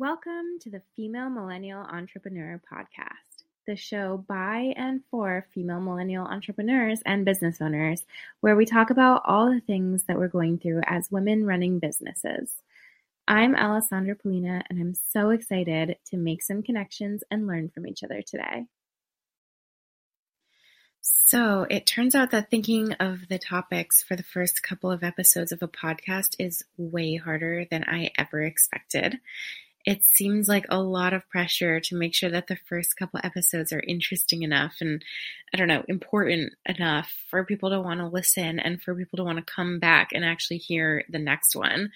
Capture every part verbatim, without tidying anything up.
Welcome to the Female Millennial Entrepreneur Podcast, the show by and for female millennial entrepreneurs and business owners, where we talk about all the things that we're going through as women running businesses. I'm Alessandra Polina, and I'm so excited to make some connections and learn from each other today. So it turns out that thinking of the topics for the first couple of episodes of a podcast is way harder than I ever expected. It seems like a lot of pressure to make sure that the first couple episodes are interesting enough and, I don't know, important enough for people to want to listen and for people to want to come back and actually hear the next one.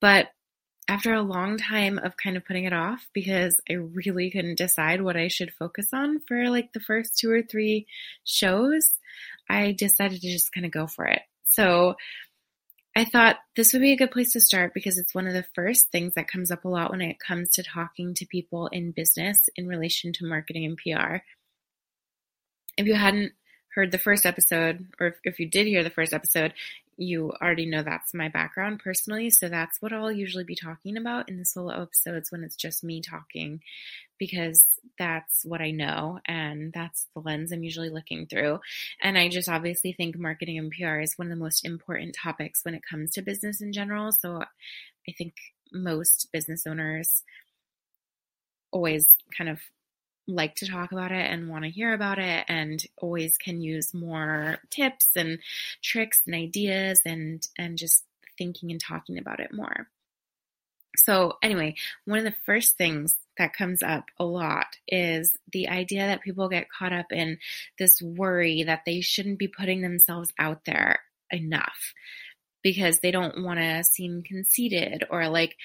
But after a long time of kind of putting it off because I really couldn't decide what I should focus on for like the first two or three shows, I decided to just kind of go for it. So I thought this would be a good place to start because it's one of the first things that comes up a lot when it comes to talking to people in business in relation to marketing and P R. If you hadn't heard the first episode, or if, if you did hear the first episode, you already know that's my background personally, so that's what I'll usually be talking about in the solo episodes when it's just me talking, because that's what I know and that's the lens I'm usually looking through. And I just obviously think marketing and P R is one of the most important topics when it comes to business in general. So I think most business owners always kind of like to talk about it and want to hear about it, and always can use more tips and tricks and ideas and and just thinking and talking about it more. So anyway, one of the first things that comes up a lot is the idea that people get caught up in this worry that they shouldn't be putting themselves out there enough because they don't want to seem conceited or like,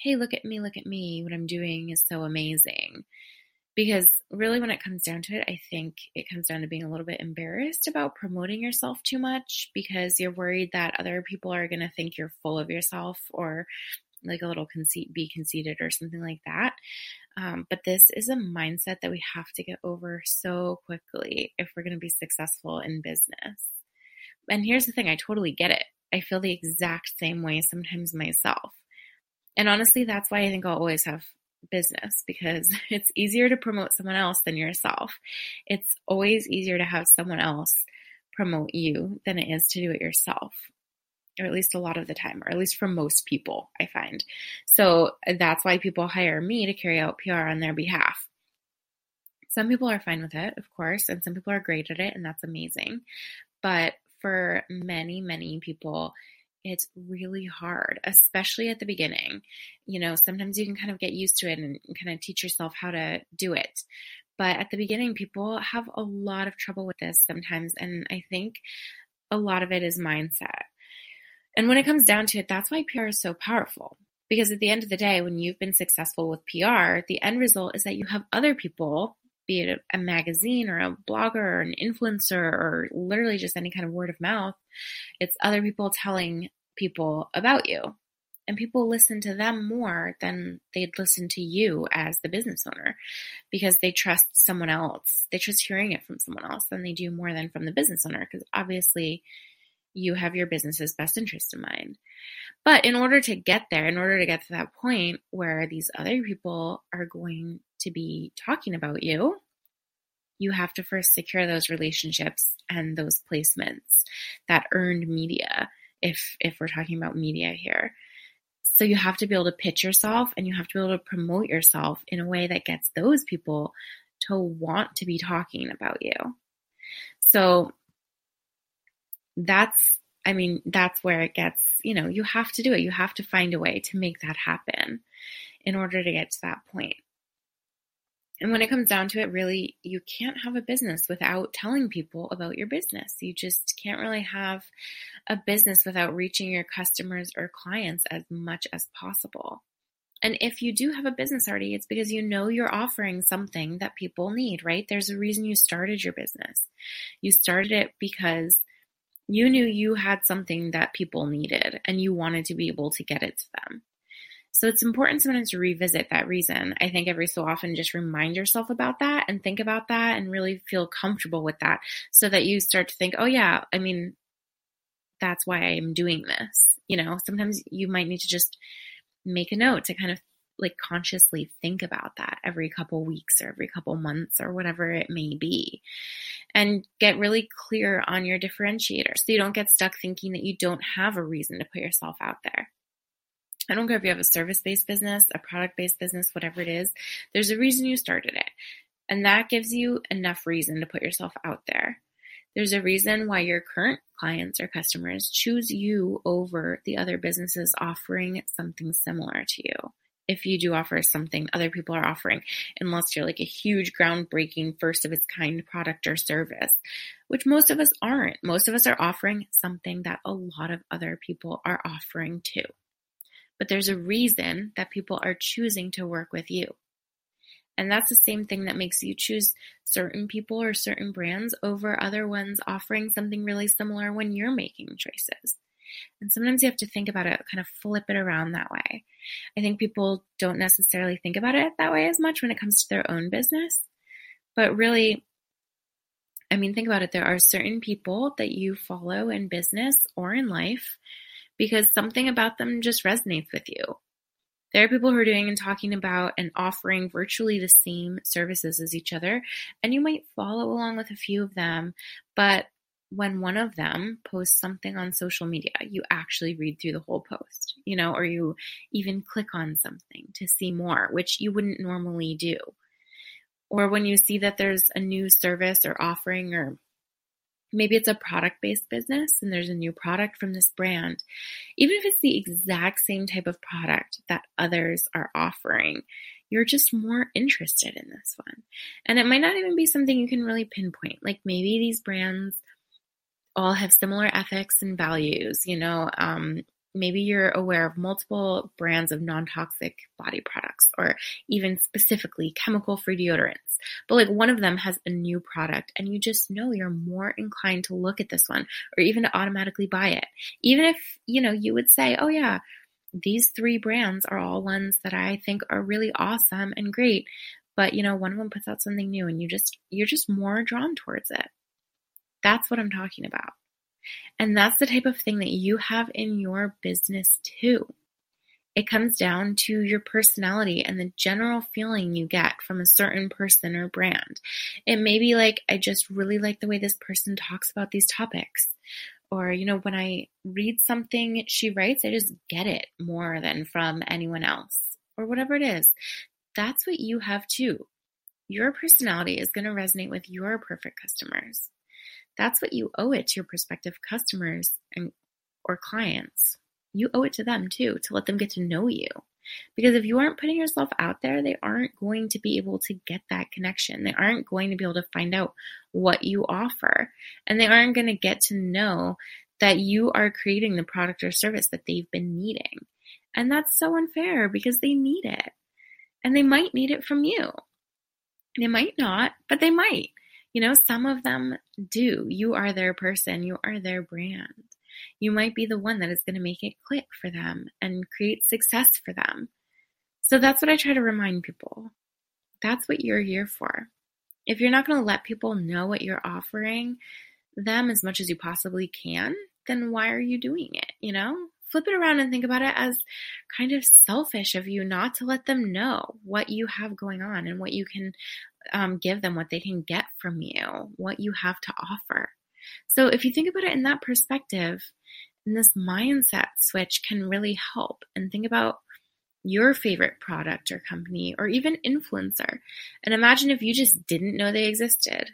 hey, look at me, look at me, what I'm doing is so amazing. Because really when it comes down to it, I think it comes down to being a little bit embarrassed about promoting yourself too much because you're worried that other people are going to think you're full of yourself or like a little conceit, be conceited or something like that. Um, but this is a mindset that we have to get over so quickly if we're going to be successful in business. And here's the thing, I totally get it. I feel the exact same way sometimes myself. And honestly, that's why I think I'll always have business, because it's easier to promote someone else than yourself. It's always easier to have someone else promote you than it is to do it yourself, or at least a lot of the time, or at least for most people, I find. So that's why people hire me to carry out P R on their behalf. Some people are fine with it, of course, and some people are great at it, and that's amazing. But for many, many people, it's really hard, especially at the beginning. You know, sometimes you can kind of get used to it and kind of teach yourself how to do it. But at the beginning, people have a lot of trouble with this sometimes. And I think a lot of it is mindset. And when it comes down to it, that's why P R is so powerful. Because at the end of the day, when you've been successful with P R, the end result is that you have other people, be it a, a magazine or a blogger or an influencer or literally just any kind of word of mouth, it's other people telling people about you. And people listen to them more than they'd listen to you as the business owner, because they trust someone else. They trust hearing it from someone else than they do more than from the business owner, because obviously you have your business's best interest in mind. But in order to get there, in order to get to that point where these other people are going to be talking about you, you have to first secure those relationships and those placements, that earned media, if if we're talking about media here. So you have to be able to pitch yourself and you have to be able to promote yourself in a way that gets those people to want to be talking about you. So that's, I mean, that's where it gets, you know, you have to do it. You have to find a way to make that happen in order to get to that point. And when it comes down to it, really, you can't have a business without telling people about your business. You just can't really have a business without reaching your customers or clients as much as possible. And if you do have a business already, it's because you know you're offering something that people need, right? There's a reason you started your business. You started it because you knew you had something that people needed and you wanted to be able to get it to them. So it's important sometimes to revisit that reason. I think every so often just remind yourself about that and think about that and really feel comfortable with that, so that you start to think, oh yeah, I mean, that's why I am doing this. You know, sometimes you might need to just make a note to kind of like consciously think about that every couple weeks or every couple months or whatever it may be, and get really clear on your differentiator so you don't get stuck thinking that you don't have a reason to put yourself out there. I don't care if you have a service-based business, a product-based business, whatever it is, there's a reason you started it. And that gives you enough reason to put yourself out there. There's a reason why your current clients or customers choose you over the other businesses offering something similar to you. If you do offer something other people are offering, unless you're like a huge groundbreaking first of its kind product or service, which most of us aren't. Most of us are offering something that a lot of other people are offering too. But there's a reason that people are choosing to work with you. And that's the same thing that makes you choose certain people or certain brands over other ones offering something really similar when you're making choices. And sometimes you have to think about it, kind of flip it around that way. I think people don't necessarily think about it that way as much when it comes to their own business. But really, I mean, think about it. There are certain people that you follow in business or in life because something about them just resonates with you. There are people who are doing and talking about and offering virtually the same services as each other, and you might follow along with a few of them, but when one of them posts something on social media, you actually read through the whole post, you know, or you even click on something to see more, which you wouldn't normally do. Or when you see that there's a new service or offering, or maybe it's a product-based business and there's a new product from this brand. Even if it's the exact same type of product that others are offering, you're just more interested in this one. And it might not even be something you can really pinpoint. Like maybe these brands all have similar ethics and values, you know, um, maybe you're aware of multiple brands of non-toxic body products, or even specifically chemical-free deodorants. But like one of them has a new product and you just know you're more inclined to look at this one or even to automatically buy it. Even if, you know, you would say, oh yeah, these three brands are all ones that I think are really awesome and great. But you know, one of them puts out something new and you just, you're just more drawn towards it. That's what I'm talking about. And that's the type of thing that you have in your business too. It comes down to your personality and the general feeling you get from a certain person or brand. It may be like, I just really like the way this person talks about these topics. Or, you know, when I read something she writes, I just get it more than from anyone else, or whatever it is. That's what you have too. Your personality is going to resonate with your perfect customers. That's what you owe it to your prospective customers and or clients. You owe it to them too, to let them get to know you. Because if you aren't putting yourself out there, they aren't going to be able to get that connection. They aren't going to be able to find out what you offer. And they aren't going to get to know that you are creating the product or service that they've been needing. And that's so unfair because they need it. And they might need it from you. They might not, but they might. You know, some of them do. You are their person. You are their brand. You might be the one that is going to make it click for them and create success for them. So that's what I try to remind people. That's what you're here for. If you're not going to let people know what you're offering them as much as you possibly can, then why are you doing it? You know, flip it around and think about it as kind of selfish of you not to let them know what you have going on and what you can um, give them, what they can get from you, what you have to offer. So if you think about it in that perspective, and this mindset switch can really help, and think about your favorite product or company or even influencer, and imagine if you just didn't know they existed.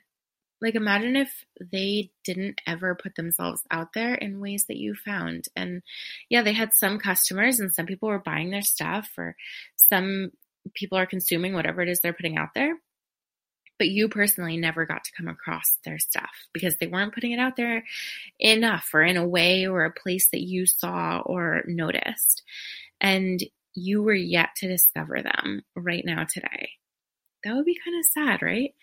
Like imagine if they didn't ever put themselves out there in ways that you found. And yeah, they had some customers and some people were buying their stuff, or some people are consuming whatever it is they're putting out there. But you personally never got to come across their stuff because they weren't putting it out there enough, or in a way or a place that you saw or noticed. And you were yet to discover them right now today. That would be kind of sad, right?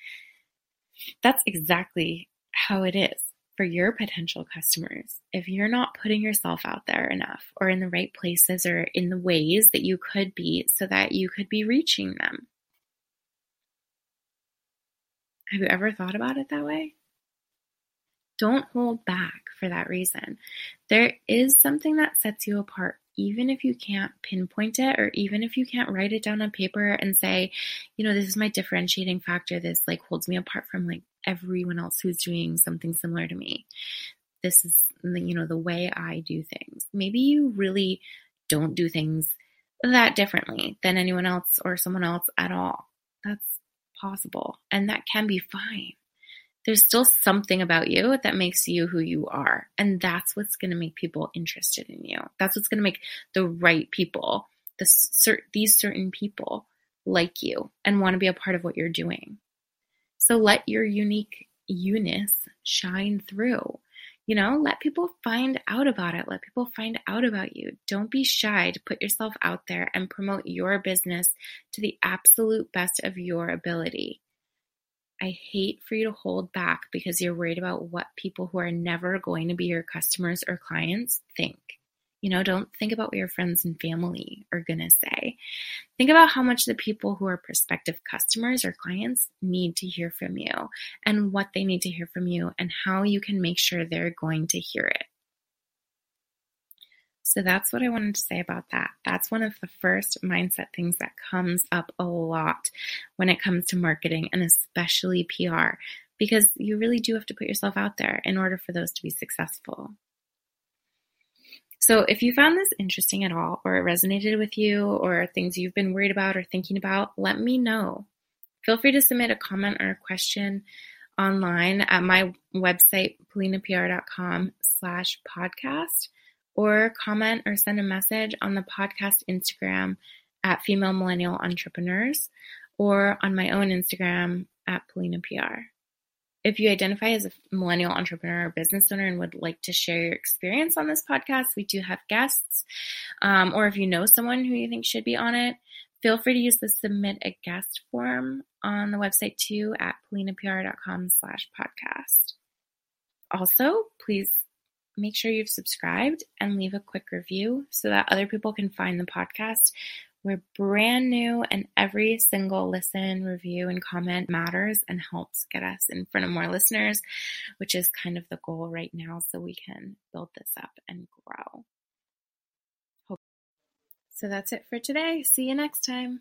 That's exactly how it is for your potential customers. If you're not putting yourself out there enough, or in the right places, or in the ways that you could be so that you could be reaching them. Have you ever thought about it that way? Don't hold back for that reason. There is something that sets you apart even if you can't pinpoint it, or even if you can't write it down on paper and say, you know, this is my differentiating factor. This like holds me apart from like everyone else who's doing something similar to me. This is, you know, the way I do things. Maybe you really don't do things that differently than anyone else or someone else at all. That's possible. And that can be fine. There's still something about you that makes you who you are. And that's what's going to make people interested in you. That's what's going to make the right people, the cer- these certain people like you and want to be a part of what you're doing. So let your unique you-ness shine through. You know, let people find out about it. Let people find out about you. Don't be shy to put yourself out there and promote your business to the absolute best of your ability. I hate for you to hold back because you're worried about what people who are never going to be your customers or clients think. You know, don't think about what your friends and family are going to say. Think about how much the people who are prospective customers or clients need to hear from you and what they need to hear from you and how you can make sure they're going to hear it. So that's what I wanted to say about that. That's one of the first mindset things that comes up a lot when it comes to marketing and especially P R, because you really do have to put yourself out there in order for those to be successful. So if you found this interesting at all, or it resonated with you, or things you've been worried about or thinking about, let me know. Feel free to submit a comment or a question online at my website, polinapr.com slash podcast. Or comment or send a message on the podcast Instagram at Female Millennial Entrepreneurs or on my own Instagram at Polina P R. If you identify as a millennial entrepreneur or business owner and would like to share your experience on this podcast, we do have guests. Um, or if you know someone who you think should be on it, feel free to use the submit a guest form on the website too at polinapr.com slash podcast. Also, please make sure you've subscribed and leave a quick review so that other people can find the podcast. We're brand new and every single listen, review, and comment matters and helps get us in front of more listeners, which is kind of the goal right now so we can build this up and grow. So that's it for today. See you next time.